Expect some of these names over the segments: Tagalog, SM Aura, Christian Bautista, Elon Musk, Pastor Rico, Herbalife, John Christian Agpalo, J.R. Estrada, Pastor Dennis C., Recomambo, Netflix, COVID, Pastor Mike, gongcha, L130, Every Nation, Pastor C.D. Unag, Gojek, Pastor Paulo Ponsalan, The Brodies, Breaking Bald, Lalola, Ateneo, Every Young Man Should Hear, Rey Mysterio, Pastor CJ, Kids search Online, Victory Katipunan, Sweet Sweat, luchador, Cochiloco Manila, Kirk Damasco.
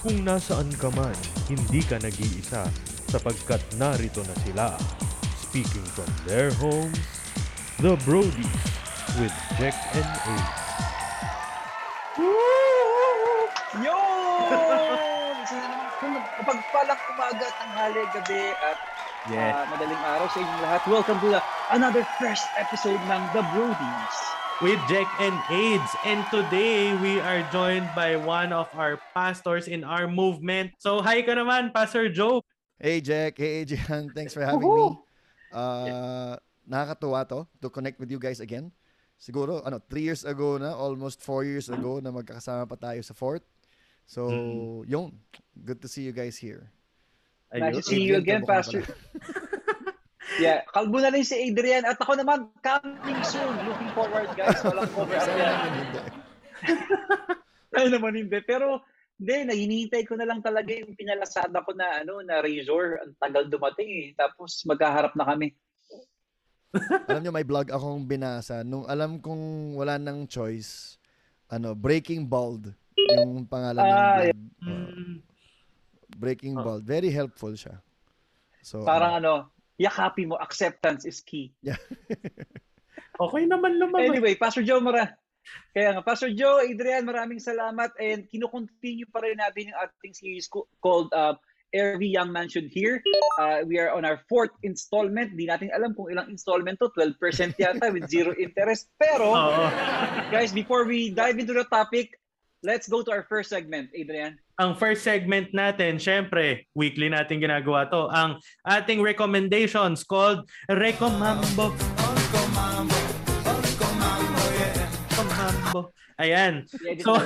Kung nasaan ka man, hindi ka nag-iisa sapagkat narito na sila. Speaking from their homes, The Brodies with Jack and A. Yo! Kapagpalang umaga, tanghali, gabi at madaling araw sa inyong lahat. Welcome to another first episode ng The Brodies with Jack and AIDS. And today, we are joined by one of our pastors in our movement. So, hi ka naman, Pastor Joe. Hey, Jack. Hey, Adrian. Thanks for having me. Nakakatuwa to connect with you guys again. Siguro, 3 years ago na, almost 4 years ago na magkakasama pa tayo sa Fort. So, yun. Good to see you guys here. Nice to see you again, Pastor. Yeah, kalbo na rin si Adrian at ako naman coming soon. Looking forward, guys. Walang cover up yan. Tayo naman hindi. Pero hindi, hinihintay ko na lang talaga yung pinalasada ko na na razor. Ang tagal dumating eh. Tapos magkaharap na kami. Alam nyo, may vlog akong binasa. Nung alam kong wala ng choice, Breaking Bald yung pangalan ng vlog. Breaking Bald. Very helpful siya. So, parang yakapin mo, acceptance is key. Yeah. Okay naman lumabas. Anyway, Pastor Joe, kaya nga, Pastor Joe, Adrian, maraming salamat. And kinocontinue pa rin natin yung ating series called Every Young Man Should Hear. We are on our 4th installment. Di natin alam kung ilang installment to. 12% yata with zero interest. Pero, guys, before we dive into the topic, let's go to our first segment, Adrian. Ang first segment natin, syempre, weekly natin ginagawa to. Ang ating recommendations called Recomambo. Ayan. So,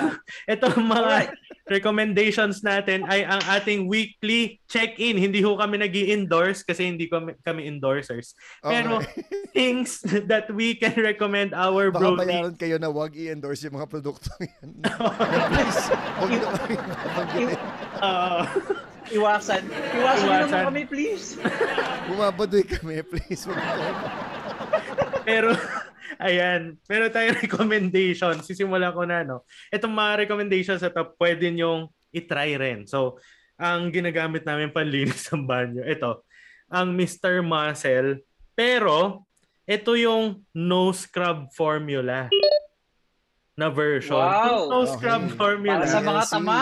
ito mga recommendations natin ay ang ating weekly check-in. Hindi ho kami nag-i-endorse kasi hindi kami endorsers. Pero things that we can recommend our Brodies. Baka bayaran kayo na huwag i-endorse yung mga produkto yan. Please, huwag na kami. Iwasan nyo naman kami, please. Bumabadoy kami, please. Pero... Ayan. Meron tayong recommendations. Sisimula ko na, Itong mga recommendations, ito, pwede nyong itry rin. So, ang ginagamit namin panlinis ng banyo, ito, ang Mr. Marcel. Pero, ito yung no scrub formula na version. Wow! No scrub formula. Para sa mga tama.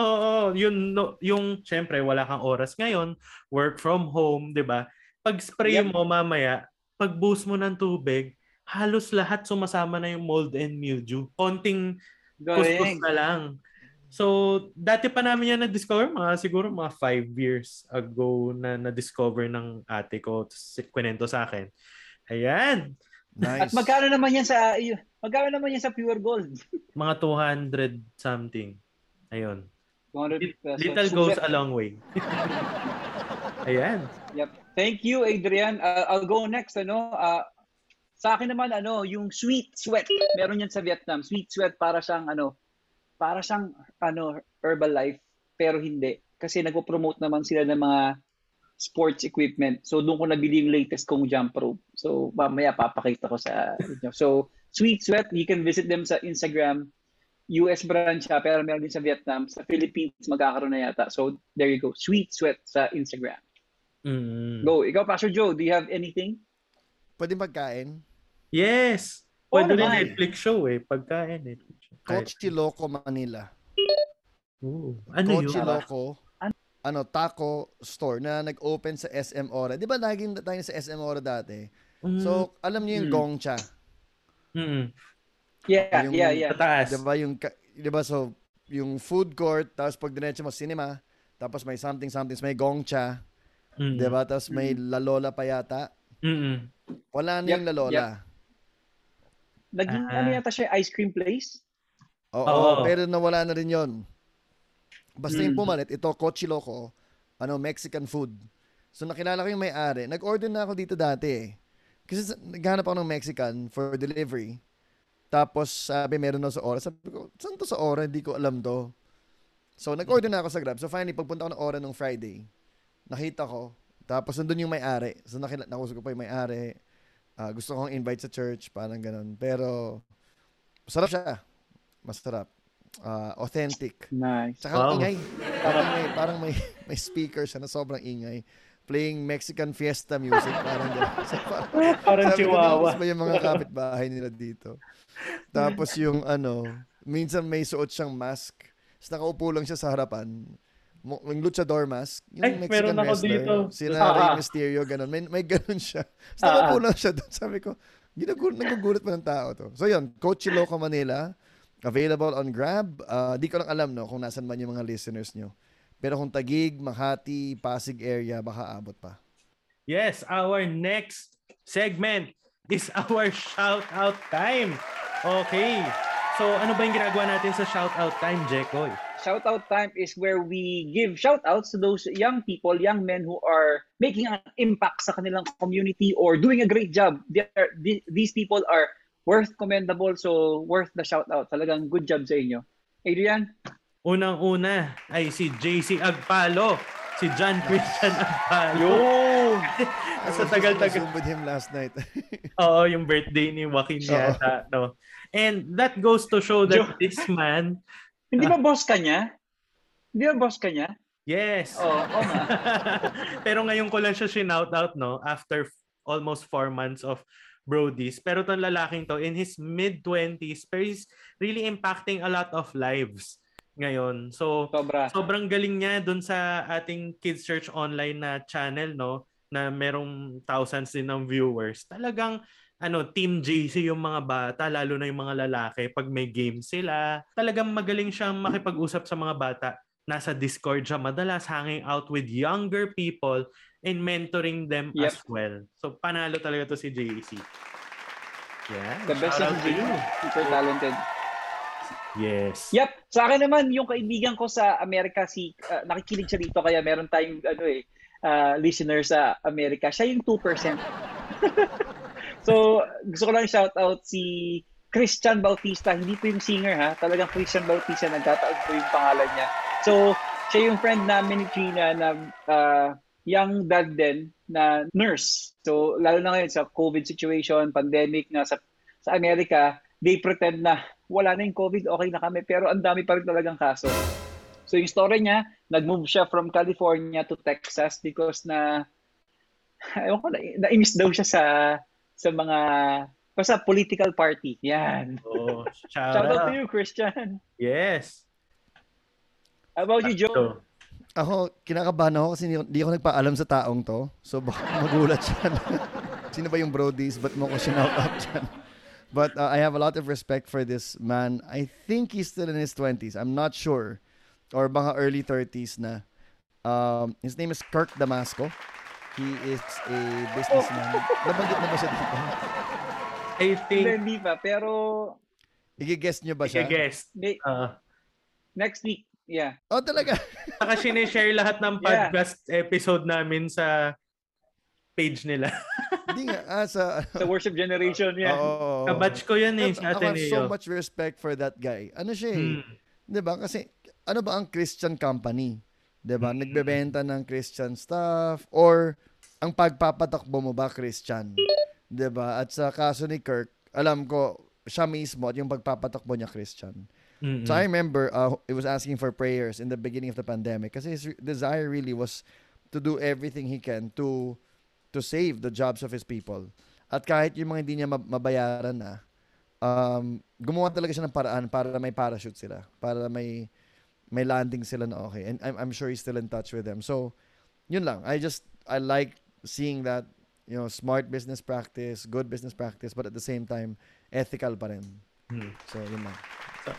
Oo. Yung, syempre, wala kang oras ngayon. Work from home, di ba? Pag spray mo mamaya, pag boost mo ng tubig, halos lahat sumasama na yung mold and mildew. Konting kuskus na lang. So, dati pa namin yan na-discover. Siguro mga 5 years ago na na-discover ng ate ko. Kwento sa akin. Ayan. Nice. At magkano naman yan sa Pure Gold? Mga 200 something. Ayun. 200 pesos. Little goes a long way. Ayan. Yep. Thank you, Adrian. I'll go next. Sa akin naman yung Sweet Sweat. Meron yan sa Vietnam. Sweet Sweat para siyang Herbalife pero hindi kasi nagpo-promote naman sila ng mga sports equipment. So doon ko nabili yung latest kong jump rope. So mamaya papakita ko sa inyo. So Sweet Sweat, you can visit them sa Instagram. US branch siya pero meron din sa Vietnam, sa Philippines magkakaroon na yata. So there you go. Sweet Sweat sa Instagram. Go, ikaw Pastor Joe, do you have anything? Pwede pagkain? Yes. Pwede rin Netflix show pagkain. Cochiloco Manila. Ooh. Ano yun? Cochiloco. Taco store na nag-open sa SM Aura. Di ba naging tayo sa SM Aura dati? So, alam niyo yung gongcha? Yeah. Pataas. Di ba so, yung food court, tapos pag diretso mo cinema, tapos may something, may gongcha. Di ba? Tapos may lalola pa yata. Wala na yung lalola. Naging yata siya ice cream place? Oo. Pero nawala na rin yon. Basta yung pumalit, ito Cochiloco, Mexican food. So nakilala ko yung may-ari. Nag-order na ako dito dati. Kasi naghanap ako ng Mexican for delivery. Tapos sabi meron na sa Aura. Sabi ko, saan to sa Aura? Hindi ko alam to. So nag-order na ako sa Grab. So finally, pagpunta ko ng Aura nung Friday, nakita ko. Tapos nandun yung may-ari. So nakusog ko pa yung may-ari. Gusto kong invite sa church. Parang ganun. Pero, masarap siya. Masarap. authentic. Nice. Saka wow. Ingay. Parang may speakers na sobrang ingay. Playing Mexican fiesta music. Parang chihuahua. Sabi ko yung mga kapitbahay nila dito. Tapos yung minsan may suot siyang mask. Tapos nakaupo lang siya sa harapan. Yung luchador mask. Yung Mexican wrestler. Sila Rey Mysterio, ganun. May ganun siya. Tapos nakaupo lang siya doon. Sabi ko, nagugulat pa ng tao to. So yun, Cochiloco Manila. Available on Grab. Di ko lang alam kung nasan man yung mga listeners nyo. Pero kung Taguig, Makati, Pasig area, baka abot pa. Yes, our next segment is our shout-out time. Okay. So, ano ba yung ginagawa natin sa shout-out time, Jekoy? Shout-out time is where we give shout-outs to those young people, young men who are making an impact sa kanilang community or doing a great job. These people are worth commendable, so worth the shout-out. Talagang good job sa inyo. Adrian? Unang-una ay si JC Agpalo, si John Christian Agpalo. Yo! Sa tagal-tagal. I was him last night. Oo, yung birthday ni Joaquin yata. No? And that goes to show that this man... Hindi ba boss ka niya? Yes. Oo nga. Pero ngayon ko lang siya shinout-out, no? After almost 4 months of Brodies. Pero itong lalaking to, in his mid-20s, pero he's really impacting a lot of lives ngayon. So, sobrang galing niya dun sa ating Kids Search Online na channel, no? Na merong thousands din ng viewers. Talagang, Team JC yung mga bata, lalo na yung mga lalaki, pag may game sila. Talagang magaling siyang makipag-usap sa mga bata. Nasa Discord siya madalas, hanging out with younger people and mentoring them as well. So, panalo talaga to si JC. Yeah. The best of you. Super talented. Yes. Yep. Sa akin naman, yung kaibigan ko sa Amerika, nakikinig siya dito, kaya meron tayong listener sa Amerika. Siya yung 2%. So, gusto ko lang shoutout si Christian Bautista. Hindi po yung singer, ha? Talagang Christian Bautista. Nagtataog po yung pangalan niya. So, siya yung friend namin ni Trina na young dad din na nurse. So, lalo na ngayon sa COVID situation, pandemic na sa Amerika, they pretend na wala na yung COVID, okay na kami, pero ang dami pa rin talagang kaso. So yung story niya, nag-move siya from California to Texas because na-imiss daw siya sa political party. Yan. Oh, shout out to you, Christian. Yes. How about you, Joe? Ako, kinakabahan ako kasi hindi ako nagpaalam sa taong to. So baka magulat siya. Sino ba yung Brodies? Ba't mo ko shout out dyan? But I have a lot of respect for this man. I think he's still in his 20s. I'm not sure. Or baka early 30s na. His name is Kirk Damasco. He is a businessman. Nabanggit na ba siya dito? I think... Hindi pa, pero... I-guess nyo ba siya? I-guess. Next week. Yeah. Oh, talaga? Saka sinishare lahat ng podcast episode namin sa page nila. Hindi nga. Sa Worship Generation yan. Oh. Kabatch ko yan eh. I have so much respect for that guy. Ano siya eh? Diba? Kasi ano ba ang Christian company? Diba? Nagbebenta ng Christian stuff or ang pagpapatakbo mo ba Christian? Diba? At sa kaso ni Kirk, alam ko siya mismo at yung pagpapatakbo niya Christian. Mm-hmm. So I remember it was asking for prayers in the beginning of the pandemic kasi his desire really was to do everything he can to save the jobs of his people. At kahit yung mga hindi niya mabayaran na, gumawa talaga siya ng paraan para may parachute sila, para may landing sila na okay. And I'm sure he's still in touch with them. So, yun lang. I like seeing that, smart business practice, good business practice, but at the same time, ethical pa rin. So, yun lang. So,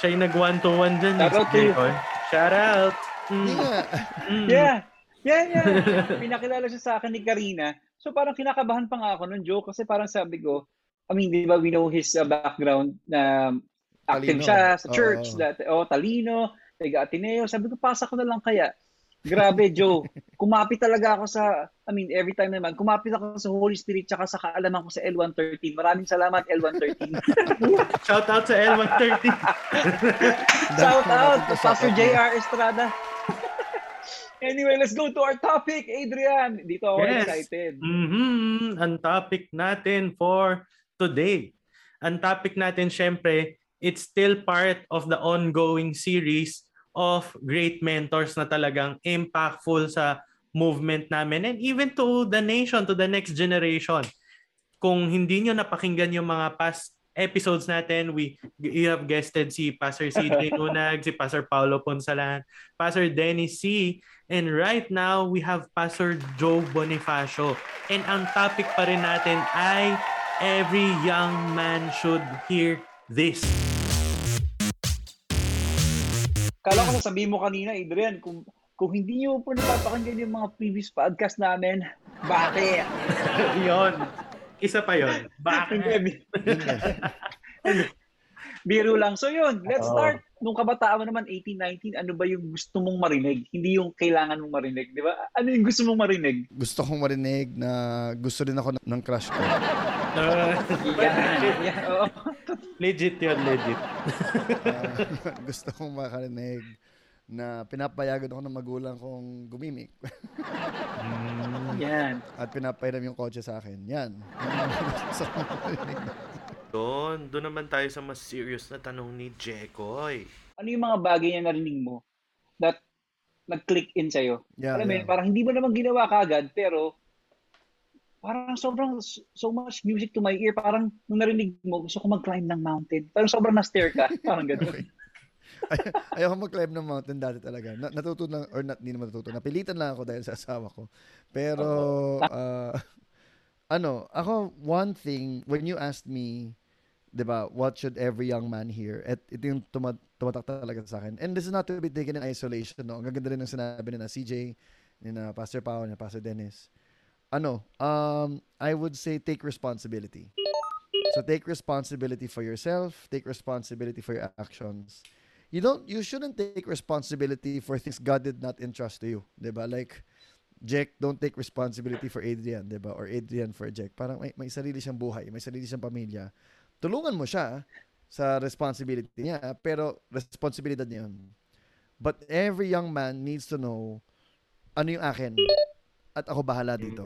siya yung nag-one-to-one dyan. Shout out! Yeah! Pinakilala siya sa akin ni Karina. So parang kinakabahan pa nga ako nun, Joe, kasi parang sabi ko, di ba we know his background na active talino. Siya sa church, talino, taga-Ateneo. Sabi ko, pasa ko na lang kaya. Grabe, Joe. Kumapit talaga ako sa, every time naman, kumapit ako sa Holy Spirit tsaka sa kaalaman ko sa L130. Maraming salamat, L130. Shout out sa L130. Shout out to Pastor J.R. Estrada. Anyway, let's go to our topic, Adrian. Dito ako excited. Ang topic natin for today. Ang topic natin, syempre, it's still part of the ongoing series of great mentors na talagang impactful sa movement namin and even to the nation, to the next generation. Kung hindi nyo napakinggan yung mga past episodes natin, we have guested si Pastor C.D. Unag, si Pastor Paulo Ponsalan, Pastor Dennis C., and right now we have Pastor Joe Bonifacio. And ang topic pa rin natin ay Every Young Man Should Hear This. Kala ko sasabihin mo kanina, Adrian, kung hindi nyo po napapakinggan yung mga previous podcast namin, bakit? Yun. Isa pa yun. Bakit? Biro lang. So yun, let's start. Nung kabataan mo naman, 18, 19, ano ba yung gusto mong marinig? Hindi yung kailangan mong marinig, di ba? Ano yung gusto mong marinig? Gusto kong marinig na gusto rin ako ng crush ko. Yeah. Legit yun, legit. Gusto kong makarinig na pinapayagan ako ng magulang kong gumimik. Yan. At pinapahiram yung kotse sa akin. Yan. Doon naman tayo sa mas serious na tanong ni Jekoy. Ano yung mga bagay na narinig mo that nag-click in sa'yo? Yeah, alam mo, yeah. Parang hindi mo naman ginawa kaagad, pero parang sobrang so much music to my ear. Parang nung narinig mo, gusto ko mag-climb ng mountain. Parang sobrang na-stare ka. Parang gano'n. Okay. Ayoko mag-climb ng mountain dati talaga. Natutunan, or not, hindi naman natutunan. Napilitan lang ako dahil sa asawa ko. Pero, ako, one thing, when you asked me, di ba, what should every young man hear? At ito yung tumatak talaga sa akin. And this is not to be taken in isolation, no? Ang gaganda rin ng sinabi na CJ, na Pastor Pao, na Pastor Dennis. I would say take responsibility. So take responsibility for yourself, take responsibility for your actions. You shouldn't take responsibility for things God did not entrust to you, 'di ba? Like Jack, don't take responsibility for Adrian, 'di ba? Or Adrian for Jack. Parang may sarili siyang buhay, may sarili siyang pamilya. Tulungan mo siya sa responsibility niya, pero responsibilidad niya 'yun. But every young man needs to know ano yung akin at ako bahala dito.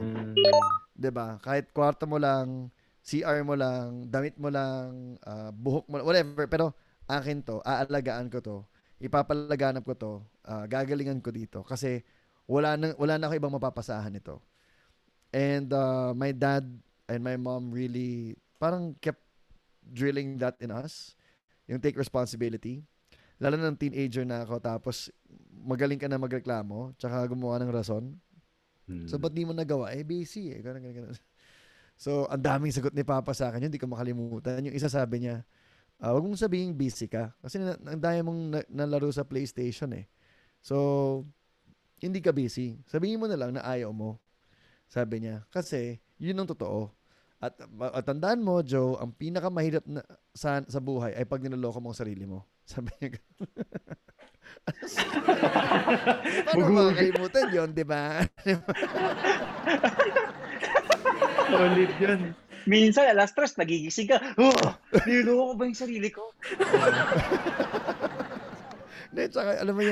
'Di ba? Kahit kwarto mo lang, CR mo lang, damit mo lang, buhok mo lang, whatever, pero akin to, aalagaan ko to, ipapalaganap ko to, gagalingan ko dito kasi wala na ako ibang mapapasahan nito. And my dad and my mom really parang kept drilling that in us, yung take responsibility. Lalo na ng teenager na ako, tapos magaling ka na magreklamo, tsaka gumawa ng rason. So, ba't di mo nagawa? ABC, ganun. So, ang daming sagot ni Papa sa akin, yun, hindi ko makalimutan. Yung isa sabi niya, wag mong sabihing busy ka. Kasi ang daya mong nalaro sa PlayStation eh. So, hindi ka busy. Sabihin mo na lang na ayaw mo. Sabi niya. Kasi, yun ang totoo. At tandaan mo, Joe, ang pinakamahirap na sa buhay ay pag niloloko mong sarili mo. Sabi niya. Paano makakalimutan yun, di ba? Solid yun. Minsan, alas stress, nagigising ka. Niloko ko ba yung sarili ko? Then, saka, alam mo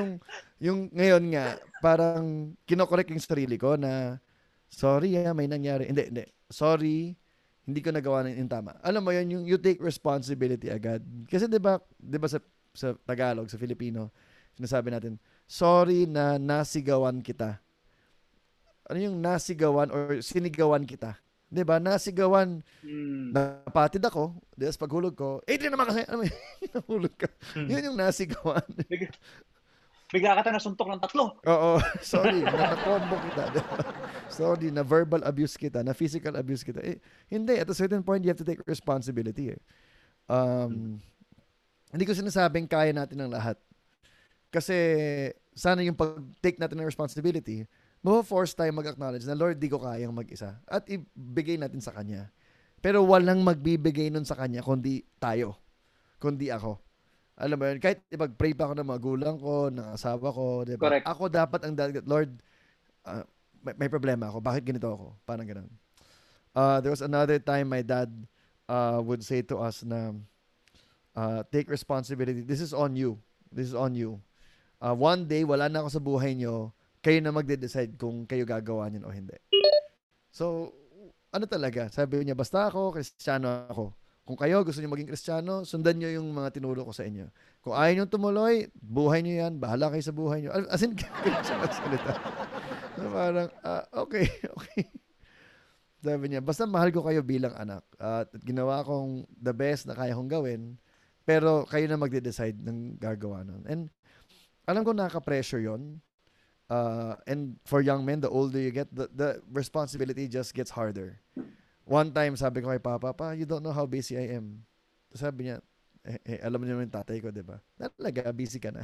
yung ngayon nga, parang kinokorek yung sarili ko na, sorry may nangyari. Hindi. Sorry, hindi ko nagawa ng tama. Alam mo yun, yung you take responsibility agad. Kasi diba sa Tagalog, sa Filipino, sinasabi natin, sorry na nasigawan kita. Ano yung nasigawan or sinigawan kita? Diba? Nasigawan. Napatid ako. Tapos paghulog ko, Adrian naman kasi, ano yun? Nahulog ka. Yun yung nasigawan. Bigla ka tayo nasuntok ng 3. Oo. Sorry. Na-combo kita. Diba? Sorry. Na verbal abuse kita. Na physical abuse kita. Eh, hindi. At a certain point, you have to take responsibility. Hindi ko sinasabing kaya natin ng lahat. Kasi sana yung pag-take natin ng responsibility, ma-force tayo mag-acknowledge na, Lord, di ko kayang mag-isa. At ibigay natin sa Kanya. Pero walang magbibigay nun sa Kanya, kundi tayo. Kundi ako. Alam mo yun, kahit ipag-pray pa ako ng magulang ko, ng asawa ko, diba? Correct. Ako dapat ang dagat, Lord, may problema ako. Bakit ganito ako? Parang ganun. There was another time my dad would say to us na, take responsibility. This is on you. This is on you. One day, wala na ako sa buhay nyo, kayo na magde-decide kung kayo gagawa niyan o hindi. So, ano talaga? Sabi niya, basta ako, Kristiyano ako. Kung kayo gusto niyo maging Kristiyano, sundan niyo yung mga tinuro ko sa inyo. Kung ayaw niyo tumuloy, buhay niyo yan, bahala kayo sa buhay niyo. As in, parang, okay. Sabi niya, basta mahal ko kayo bilang anak. At ginawa kong the best na kaya kong gawin, pero kayo na magde-decide ng gagawa nun. And alam ko nakaka-pressure yun. And for young men, the older you get, the responsibility just gets harder. One time, sabi ko kay Papa, Pa, you don't know how busy I am. Sabi niya, alam niyo naman yung tatay ko, di ba? Talaga, busy ka na.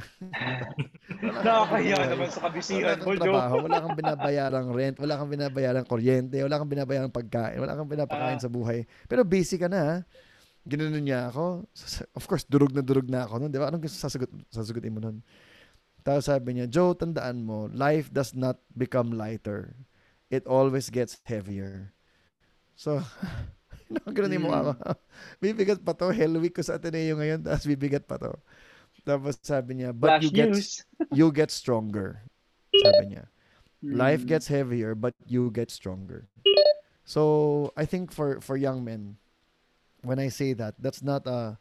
Nakakahiya naman sa kabisihan mo, Joe. Wala kang binabayarang rent, wala kang binabayarang kuryente, wala kang binabayarang pagkain, wala kang pinapakain sa buhay. Pero busy ka na. Ginanon niya ako. Of course, durog na ako nun, di ba? Anong sasagutin mo nun? Tapos sabi niya, Joe, tandaan mo, life does not become lighter. It always gets heavier. So, gano'n yung mukha ko. Bibigat pa to. Hell week ko sa Ateneo ngayon, tapos bibigat pa to. Tapos sabi niya, but you get stronger. Sabi niya. Life gets heavier, but you get stronger. So, I think for young men, when I say that, that's not a,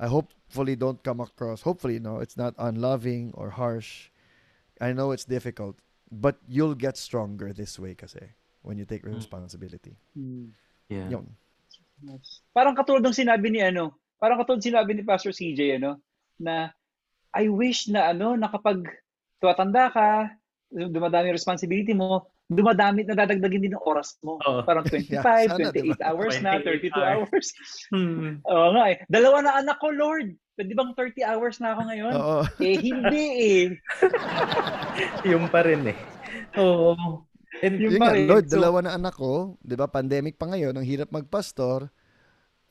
I hopefully don't come across, it's not unloving or harsh. I know it's difficult, but you'll get stronger this way kasi when you take responsibility. Yeah. Yun. Parang katulad ng sinabi ni Pastor CJ na I wish na na kapag tumatanda ka, dumadami responsibility mo, nadadagdagin din ng oras mo. Oh. Parang 25, yeah, 28 diba? Hours na, 32 hours. Oo nga eh. Dalawa na anak ko, Lord. Pwede bang 30 hours na ako ngayon? Oh. Eh, hindi eh. Yung pa rin eh. Oo. Oh. And Lord, dalawa na anak ko, 'di ba? Pandemic pa ngayon, ang hirap magpastor.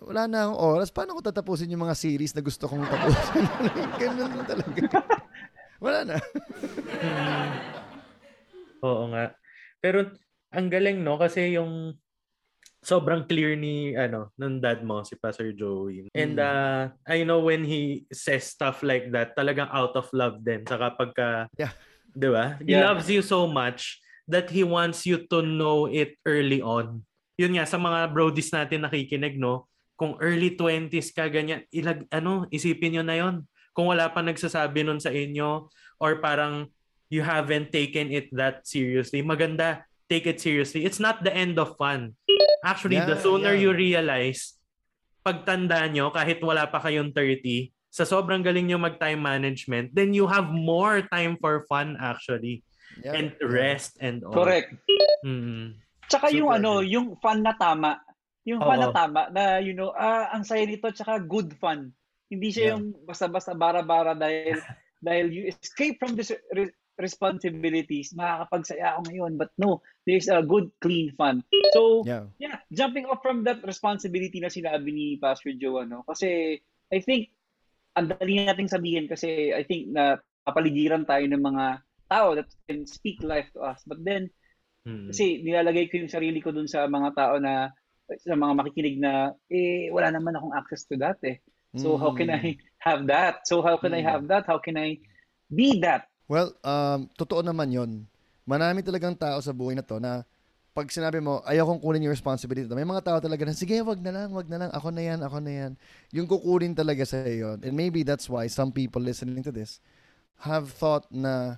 Wala na akong oras. Paano ko tatapusin yung mga series na gusto kong tapusin? Ganun na talaga. Wala na. Oo nga. Pero ang galing kasi yung sobrang clear ni ng dad mo si Pastor Joey. And I know when he says stuff like that, talagang out of love din. Saka pagka 'di ba? He loves you so much that he wants you to know it early on. Yun nga, sa mga brodies natin nakikinig, kung early 20s ka, ganyan, isipin nyo na yun. Kung wala pa nagsasabi nun sa inyo, or parang you haven't taken it that seriously, maganda, take it seriously. It's not the end of fun. Actually, the sooner you realize, pagtanda nyo, kahit wala pa kayong 30, sa sobrang galing nyo mag-time management, then you have more time for fun actually. Yeah. And rest and all. Correct. Tsaka super yung yung fun na tama. Yung fun na tama na ang saya nito tsaka good fun. Hindi siya yung basta-basta bara-bara dahil you escape from these responsibilities. Makakapagsaya ako ngayon. But no, there's a good clean fun. So, jumping off from that responsibility na sinabi ni Pastor Joe kasi I think ang dali nating sabihin kasi I think na papaligiran tayo ng mga tao that can speak life to us. But then, kasi nilalagay ko yung sarili ko dun sa mga tao na, sa mga makikinig na, wala naman akong access to that eh. So how can I have that? So how can I have that? How can I be that? Well, totoo naman yun. Marami talagang tao sa buhay na to na pag sinabi mo, ayaw kong kunin yung responsibility. May mga tao talaga na, sige, wag na lang. Ako na yan. Yung kukunin talaga sa iyo. And maybe that's why some people listening to this have thought na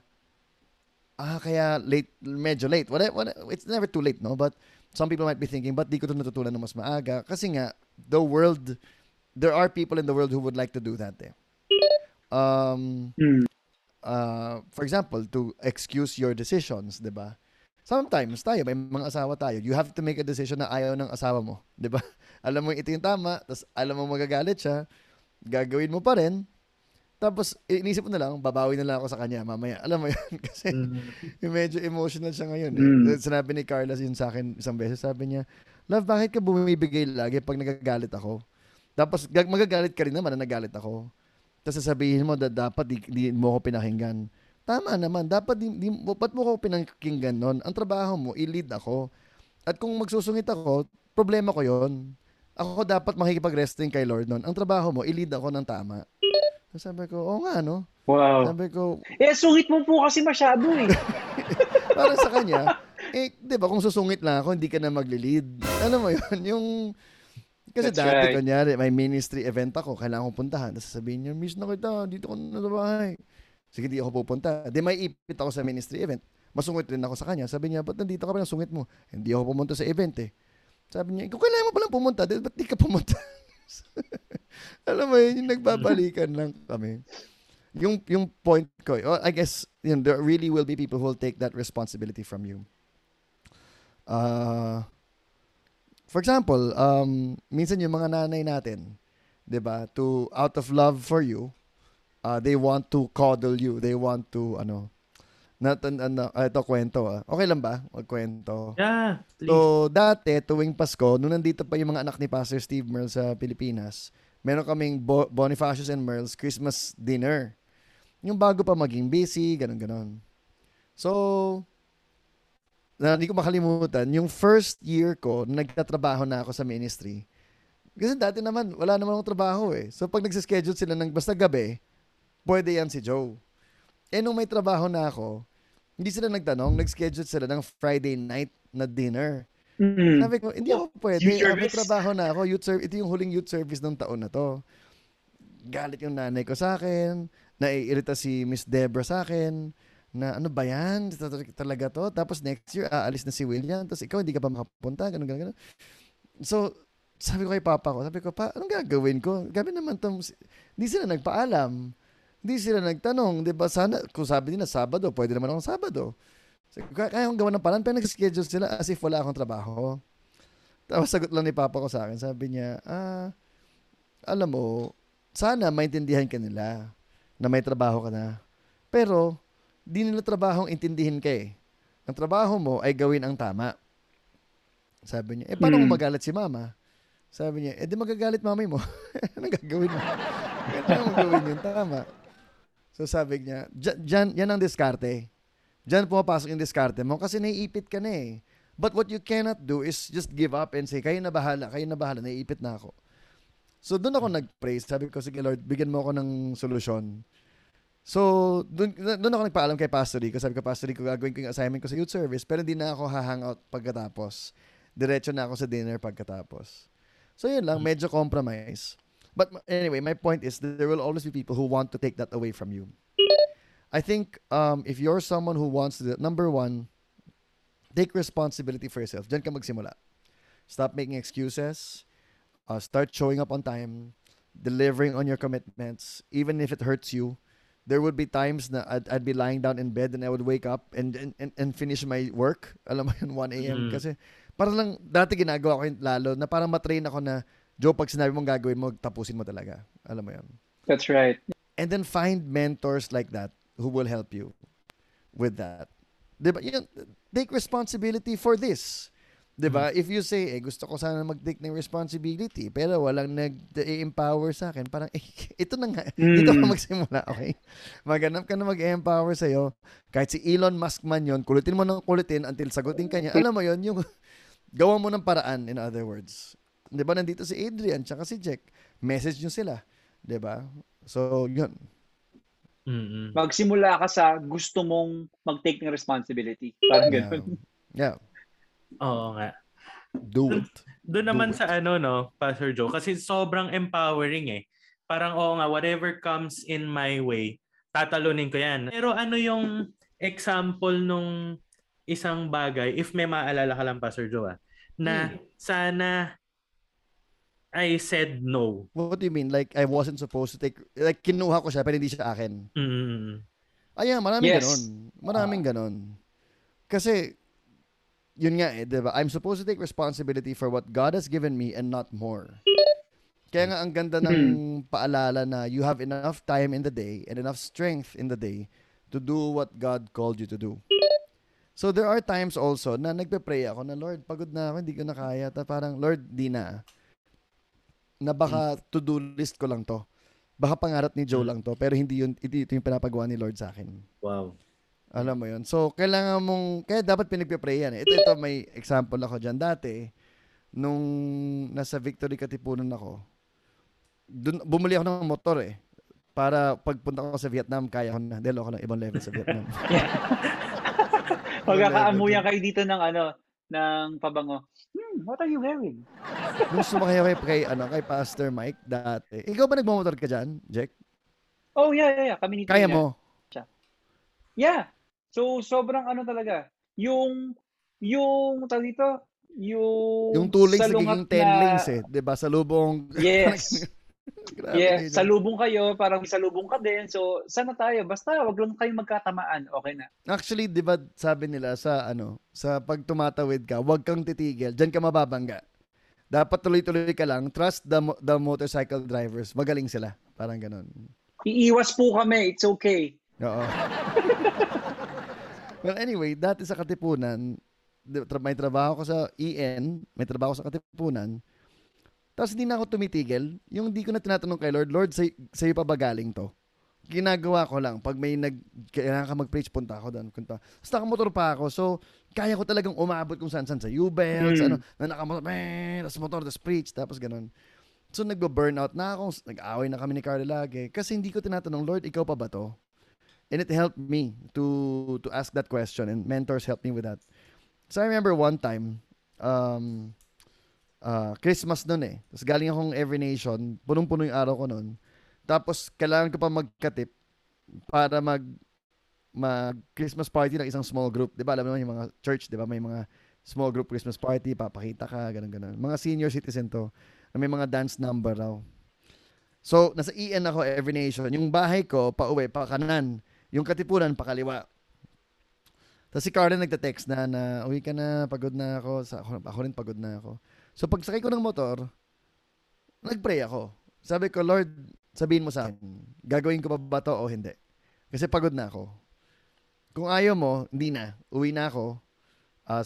kaya medyo late. It's never too late, but some people might be thinking, but di ko ito natutunan na mas maaga? Kasi nga, there are people in the world who would like to do that. For example, to excuse your decisions, di ba? Sometimes tayo, may mga asawa tayo, you have to make a decision na ayaw ng asawa mo, di ba? Alam mo ito yung tama, tapos alam mo magagalit siya, gagawin mo pa rin, tapos, inisip ko na lang, babawi na lang ako sa kanya mamaya. Alam mo yun? Kasi medyo emotional siya ngayon. Sinabi ni Carla yun sa akin isang beses. Sabi niya, Love, bakit ka bumibigay lagi pag nagagalit ako? Tapos, magagalit ka rin naman na nagalit ako. Tapos sasabihin mo, dapat di mo ko pinakinggan. Tama naman. Ba't mo ko pinakinggan nun? Ang trabaho mo, i-lead ako. At kung magsusungit ako, problema ko yun. Ako dapat makikipag-resting kay Lord nun. Ang trabaho mo, i-lead ako ng tama. Sabi ko, oo nga, Wow. Sabi ko, sungit mo po kasi masyado eh. Para sa kanya, di ba, kung susungit lang ako, hindi ka na magli-lead. Alam mo yun, yung, Kasi that's dati, right. Kunyari, may ministry event ako, kailangan kong puntahan. Tapos sasabihin niyo, miss na kita, dito ko na sa bahay. Sige, di ako pupunta. Di may ipit ako sa ministry event. Masungit rin ako sa kanya. Sabi niya, ba't nandito ka pa ng sungit mo? Hindi ako pumunta sa event eh. Sabi niya, kung kailangan mo palang pumunta, ba't di ka pumunta? Alam mo yun, yung nagbabalikan lang kami. Yung point ko, I guess, you know, there really will be people who will take that responsibility from you. For example, minsan yung mga nanay natin, diba, to, out of love for you, they want to coddle you. They want to, ano, ito kwento ah. Okay lang ba? Magkwento. Yeah, please. So, dati, tuwing Pasko, nung nandito pa yung mga anak ni Pastor Steve Merle sa Pilipinas, meron kaming Bonifacios and Merle's Christmas dinner. Yung bago pa maging busy, ganun-ganun. So, hindi ko makalimutan, yung first year ko, nagtatrabaho na ako sa ministry. Kasi dati naman, wala naman akong trabaho eh. So, pag nagsischedule sila ng basta gabi, pwede yan si Joe. Eh, nung may trabaho na ako, hindi sila nagtanong, nagschedule sila ng Friday night na dinner. Mm-hmm. Sabi ko, hindi ako pwede. May trabaho na ako. Ito yung huling youth service ng taon na to. Galit yung nanay ko sa akin. Naiirita si Miss Deborah sa akin. Na ano ba yan? Talaga to? Tapos next year, aalis na si William. Tapos ikaw, hindi ka pa makapunta. Ganun, ganun, ganun. So, sabi ko kay papa ko. Sabi ko, pa, anong gagawin ko? Gabi naman itong... Hindi sila nagpaalam. Hindi sila nagtanong. Di ba, sana, kung sabi nila, Sabado, pwede naman akong Sabado. Kaya akong gawa ng palan, pero nag-schedule sila as if wala akong trabaho. Tapos sagot lang ni papa ko sa akin. Sabi niya, alam mo, sana maintindihan ka nila na may trabaho ka na. Pero, di nila trabahong intindihin ka eh. Ang trabaho mo ay gawin ang tama. Sabi niya, paano kung magalit si mama? Sabi niya, di magagalit mamay mo. Anong gagawin mo? Anong gagawin yung tama? So sabi niya, yan ang diskarte. Diyan pumapasok yung diskarte mo kasi naiipit ka na eh. But what you cannot do is just give up and say, kayo na bahala, naiipit na ako. So doon ako nag-praise. Sabi ko, sige Lord, bigyan mo ako ng solusyon. So doon ako nagpaalam kay Pastor Rico. Sabi ko, Pastor Rico, gagawin ko yung assignment ko sa youth service, pero hindi na ako ha-hangout pagkatapos. Diretso na ako sa dinner pagkatapos. So yun lang, medyo compromise. But anyway, my point is that there will always be people who want to take that away from you. I think if you're someone who wants to do that, number one, take responsibility for yourself. Diyan ka magsimula. Stop making excuses. Start showing up on time. Delivering on your commitments. Even if it hurts you. There would be times that I'd be lying down in bed and I would wake up and finish my work. Alam mo yun, 1 a.m. Kasi parang lang, dati ginagawa ko yun lalo na parang matrain ako na, Joe, pag sinabi mong gagawin mo, tapusin mo talaga. Alam mo yun. That's right. And then find mentors like that. Who will help you with that? Diba? You know, take responsibility for this. Diba? Mm-hmm. If you say, gusto ko sana mag-take ng responsibility, pero walang nag-empower sa akin, parang, ito na nga, dito ka magsimula, okay? Maganap ka na mag-empower sa'yo. Kahit si Elon Musk man yun, kulitin mo ng kulitin until sagutin ka niya. Alam mo yun, yung gawa mo ng paraan, in other words. Diba? Nandito si Adrian, tsaka si Jack. Message nyo sila. Diba? So, yun. Mm-hmm. Magsimula ka sa gusto mong mag-take ng responsibility. Parang gano'n. Yeah. Oo nga. Do it. Doon naman sa ano, no, Pastor Joe, kasi sobrang empowering eh. Parang oo nga, whatever comes in my way, tatalunin ko yan. Pero ano yung example nung isang bagay, if may maalala ka lang, Pastor Joe, na sana... I said no. What do you mean? Like, I wasn't supposed to take... Like, kinuha ko siya, pero hindi siya akin. Mm-hmm. Ayan, maraming ganun. Maraming ganun. Kasi, yun nga eh, diba? I'm supposed to take responsibility for what God has given me and not more. Kaya nga, ang ganda ng paalala na you have enough time in the day and enough strength in the day to do what God called you to do. So, there are times also na nagpe-pray ako na, Lord, pagod na ako, hindi ko na kaya. Parang, Lord, di na. Na baka to-do list ko lang to. Baka pangarap ni Joe lang to. Pero hindi yun, ito yung pinapagawa ni Lord sa akin. Wow. Alam mo yun. So, kailangan mong, kaya dapat pinagpipray yan. Ito, may example ako dyan. Dati, nung nasa Victory Katipunan ako, dun, bumuli ako ng motor eh. Para pagpunta ko sa Vietnam, kaya ko na. Dahil ako ng ibang level sa Vietnam. Pagkakaamuya kayo dito ng ano, ng pabango. on? What are you wearing? Gusto mo kayo kay Pastor Mike dati. Ikaw ba nagmamotor ka dyan, Jack? Oh, yeah. Kami ni Kaya mo? Siya. Yeah. So, sobrang ano talaga. Yung tawag dito, yung 2 lanes nagiging 10 lanes eh. Diba? Salubong. Yes. Yeah, salubong kayo, parang salubong ka din. So, sana tayo basta wag lang kayong magkatamaan, okay na. Actually, 'di ba, sabi nila sa pag tumatawid ka, wag kang titigil, diyan ka mababangga. Dapat tuloy-tuloy ka lang. Trust the motorcycle drivers. Magaling sila, parang ganoon. Iiwas po kami, it's okay. Oo. Well, anyway, dati sa Katipunan, may trabaho ko sa EN, may trabaho ko sa Katipunan. Tapos hindi na ako tumitigil. Yung hindi ko na tinatanong kay Lord, Lord, sa'yo pa ba galing to? Ginagawa ko lang. Pag may kailangan ka mag-preach, punta ako doon. Tapos nakamotor pa ako. So, kaya ko talagang umabot kung saan-saan. Sa U-Belt, na nakamotor, tapos motor, tapos preach, tapos ganun. So, nagbo-burnout na ako. Nag-away na kami ni Carly lagi. Kasi hindi ko tinatanong, Lord, ikaw pa ba to? And it helped me to ask that question. And mentors helped me with that. So, I remember one time, Christmas nun eh. Tapos galing akong Every Nation. Punong-puno yung araw ko nun. Tapos kailangan ko pa magkatip para mag-Christmas party ng isang small group. Diba alam naman yung mga church, diba? May mga small group Christmas party, papakita ka, ganun-ganun. Mga senior citizen to. May mga dance number raw. So, nasa EN ako, Every Nation. Yung bahay ko, pauwi, pakanan. Yung Katipunan, pakaliwa. Tapos si Carlin nagtatext na, uwi ka na, pagod na ako. Ako rin pagod na ako. So, pag sakay ko ng motor, nagpray ako. Sabi ko, Lord, sabihin mo sa akin, gagawin ko pa ba to o hindi? Kasi pagod na ako. Kung ayaw mo, hindi na. Uwi na ako.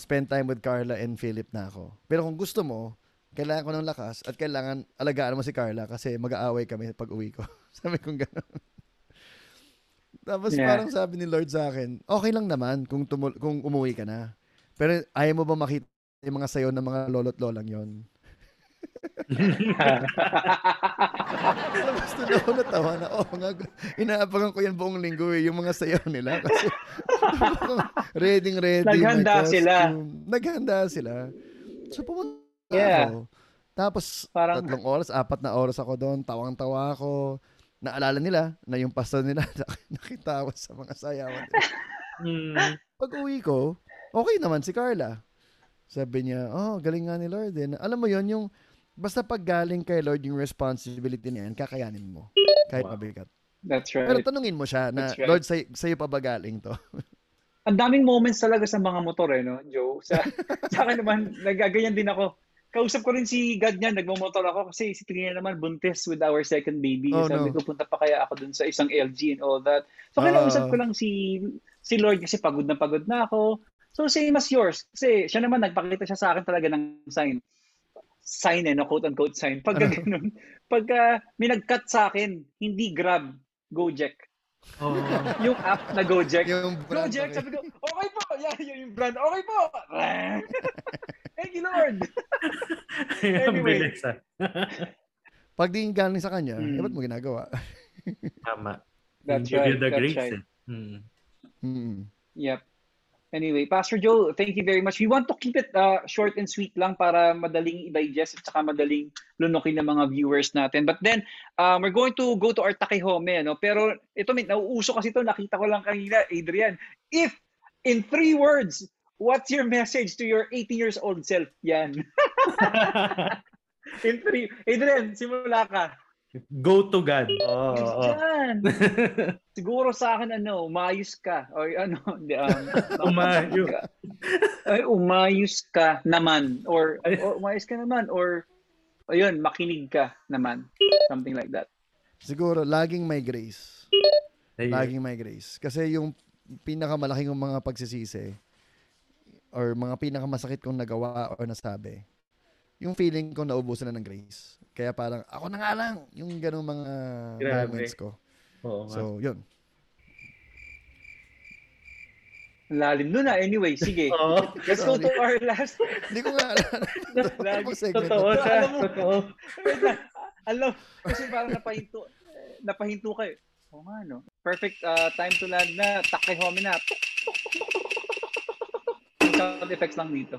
Spend time with Carla and Philip na ako. Pero kung gusto mo, kailangan ko ng lakas at kailangan alagaan mo si Carla kasi mag-aaway kami pag uwi ko. Sabi ko gano'n. Tapos parang sabi ni Lord sa akin, okay lang naman kung umuwi ka na. Pero ayaw mo ba makita yung mga sayo ng mga lolo't lolang yon. Tapos doon ako natawa na, inaabangan ko yan buong linggo eh, yung mga sayo nila. Kasi, ready. Naghanda sila. So, pumunta ako. Tapos, parang 3 oras, 4 na oras ako doon, tawang-tawa ako. Naalala nila na yung pastor nila nakitawa sa mga sayawan. Pag uwi ko, okay naman si Carla. Sabi niya, galing nga ni Lord din. Alam mo yon yung, basta pag galing kay Lord, yung responsibility niya, kakayanin mo. Kahit mabigat. That's right. Pero tanungin mo siya na, right, Lord, sa'yo pa ba galing to? Ang daming moments talaga sa mga motor, no, Joe? Sa akin naman, nagaganyan din ako. Kausap ko rin si God niya, nagmamotor ako kasi si Trina naman buntis with our second baby. Sabi ko, punta pa kaya ako dun sa isang LG and all that. So, kinausap ko lang si Lord kasi pagod na ako. So, same as yours. Kasi siya naman, nagpakita siya sa akin talaga ng sign. Sign eh, no? Quote-unquote sign. Pagka ganun, pagka may nag-cut sa akin, hindi grab, Gojek. Yung app na Gojek. Gojek, sabi ko, okay po! Yeah, yung brand, okay po! Thank you, Lord! Anyway. Pag di galing sa kanya, ba't mo ginagawa? Tama. That's right. That's right. Yep. Anyway, Pastor Joe, thank you very much. We want to keep it short and sweet lang para madaling i-digest at saka madaling lunukin ng mga viewers natin. But then, we're going to go to our takehome. No? Pero ito, nauuso kasi ito. Nakita ko lang kanina, Adrian. If, in 3 words, what's your message to your 18 years old self? Yan. In 3. Adrian, simula ka. Go to God. Siguro sa akin, umayos ka. Or umayos ka naman. Or umayos ka naman. Or, makinig ka naman. Something like that. Siguro, laging may grace. Laging may grace. Kasi yung pinakamalaking mga pagsisisi or mga pinakamasakit kong nagawa or nasabi, yung feeling ko naubusan na ng grace. Kaya parang, ako na nga lang yung ganung mga moments ko. Oo, so, yun. Lalim nun na. Anyway, sige. Let's go to our last. Hindi ko nga alam. Totoo. Alam, kasi parang napahinto kayo. Oo nga, no? Perfect time to land na. Takay home na. Sound effects lang dito.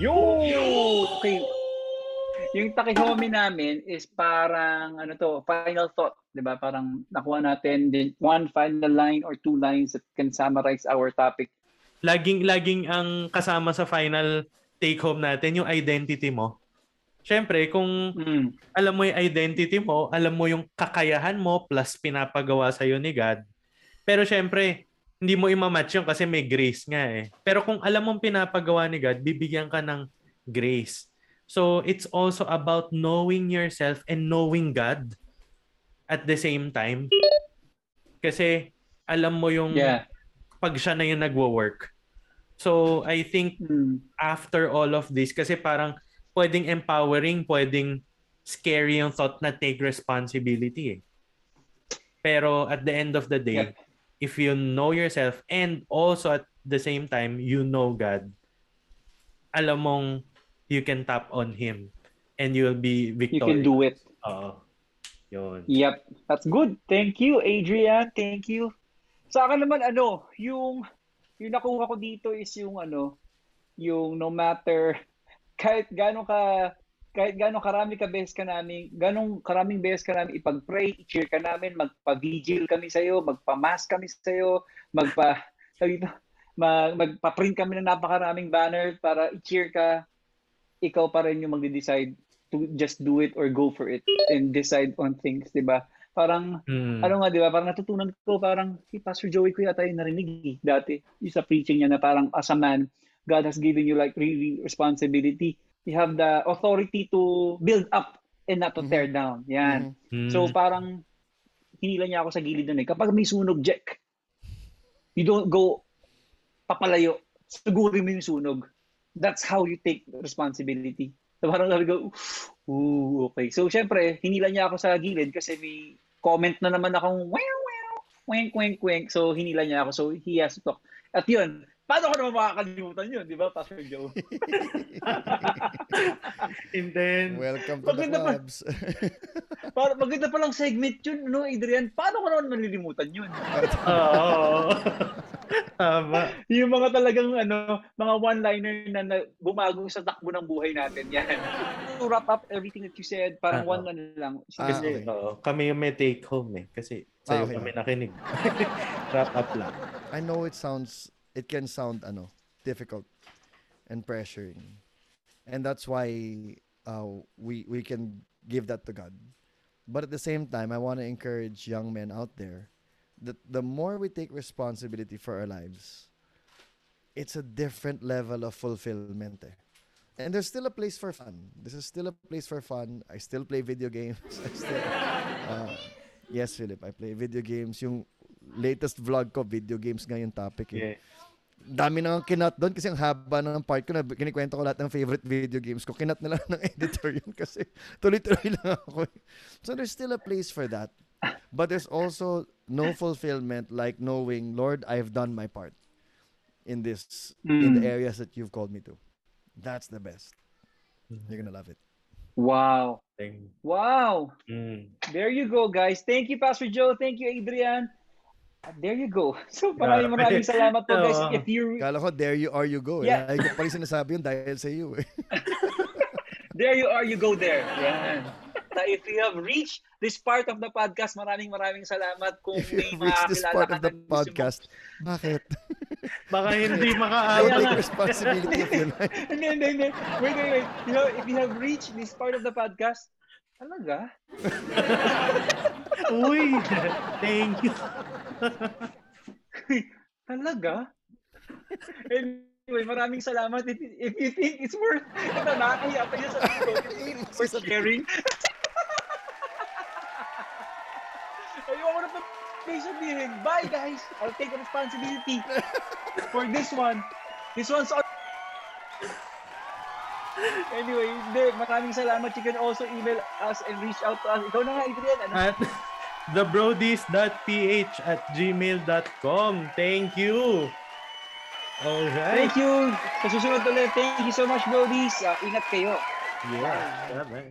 Yun! Okay. Yung takihomi namin is parang, ano to, final thought. Diba? Parang nakuha natin din one final line or two lines that can summarize our topic. Laging ang kasama sa final take-home natin, yung identity mo. Siyempre, kung alam mo yung identity mo, alam mo yung kakayahan mo plus pinapagawa sa'yo ni God. Pero siyempre, hindi mo imamatch yun kasi may grace nga eh. Pero kung alam mong pinapagawa ni God, bibigyan ka ng grace. So, it's also about knowing yourself and knowing God at the same time. Kasi alam mo yung pag siya na yung nagwo-work. So, I think after all of this, kasi parang pwedeng empowering, pwedeng scary yung thought na take responsibility eh. Pero at the end of the day, if you know yourself and also at the same time, you know God, alam mong you can tap on Him and you'll be victorious. You can do it. Yun. Yep. That's good. Thank you, Adrian. Thank you. Sa akin naman, ano, yung nakuha ko dito is yung, ano, yung no matter, kahit gano'ng karaming beses ka namin ipag-pray, i-cheer ka namin, magpa-vigil kami sa'yo, magpa-mask kami sa'yo, magpa-print kami ng napakaraming banner para i-cheer ka, ikaw pa rin yung mag-decide to just do it or go for it and decide on things, diba? Parang, ano nga, diba? Parang natutunan ko, parang si Pastor Joey ko yata yung narinig dati, yung sa preaching niya na parang as a man, God has given you like really responsibility. You have the authority to build up and not to tear down. Yan. Mm-hmm. So parang hinila niya ako sa gilid nun eh. Kapag may sunog, Jack, you don't go papalayo. Sigurin mo yung sunog. That's how you take responsibility. So parang sabi ko, ooh, okay. So syempre, hinila niya ako sa gilid kasi may comment na naman akong weng. So hinila niya ako. So he has to talk. At yun, paano ko naman makakalimutan yun, di ba, Pastor Joe? And then, welcome to the clubs. Maganda palang segment yun, no, Adrian? Paano ko naman malilimutan yun? Oo. Tama. Yung mga talagang, ano, mga one-liner na bumago sa takbo ng buhay natin, yan. To wrap up everything that you said, parang one ano lang. Kasi, okay. Kami yung may take home, eh. Kasi sa'yo kami nakinig. Wrap up lang. I know it can sound difficult and pressuring, and that's why we can give that to God. But at the same time, I want to encourage young men out there that the more we take responsibility for our lives, it's a different level of fulfillment. And there's still a place for fun. This is still a place for fun. I still play video games. Yes, Philip, I play video games. Yung latest vlog ko, video games nga yung topic eh. Yeah. Dami nang kinat doon kasi ang haba ng part ko na kinikwento ko lahat ng favorite video games ko. Kinat na lang ng editor yun kasi tuloy-tuloy lang ako. So there's still a place for that. But there's also no fulfillment like knowing, Lord, I've done my part in this, in the areas that you've called me to. That's the best. You're gonna love it. Wow. Wow. There you go, guys. Thank you, Pastor Joe. Thank you, Adrian. There you go. So maraming salamat po guys. If you kala ko there you are you go. Yeah. Ay ko pa rin sinasabi yun dahil sa iyo eh. There you are you go there. Yeah. So if you have reached this part of the podcast, maraming salamat kung may makakilala ka ng podcast. Bakit? Baka hindi maka-out of responsibility of your life. No. Wait. You know, if you have reached this part of the podcast, talaga? Uy! Thank you. Talaga? Anyway, maraming salamat. If you think it's worth, ito na, kaya pa yun sa video for sharing. Ayoko na pa may sabihin. Bye guys! I'll take responsibility for this one. This one's on. Anyway, maraming salamat. You can also email us and reach out to us. Ikaw na nga, Adrian. Ano? At thebrodies.ph@gmail.com. Thank you. All right. Thank you. Sa susunod ulit. Thank you so much, Brodies. Ingat kayo. Yeah. Bye-bye.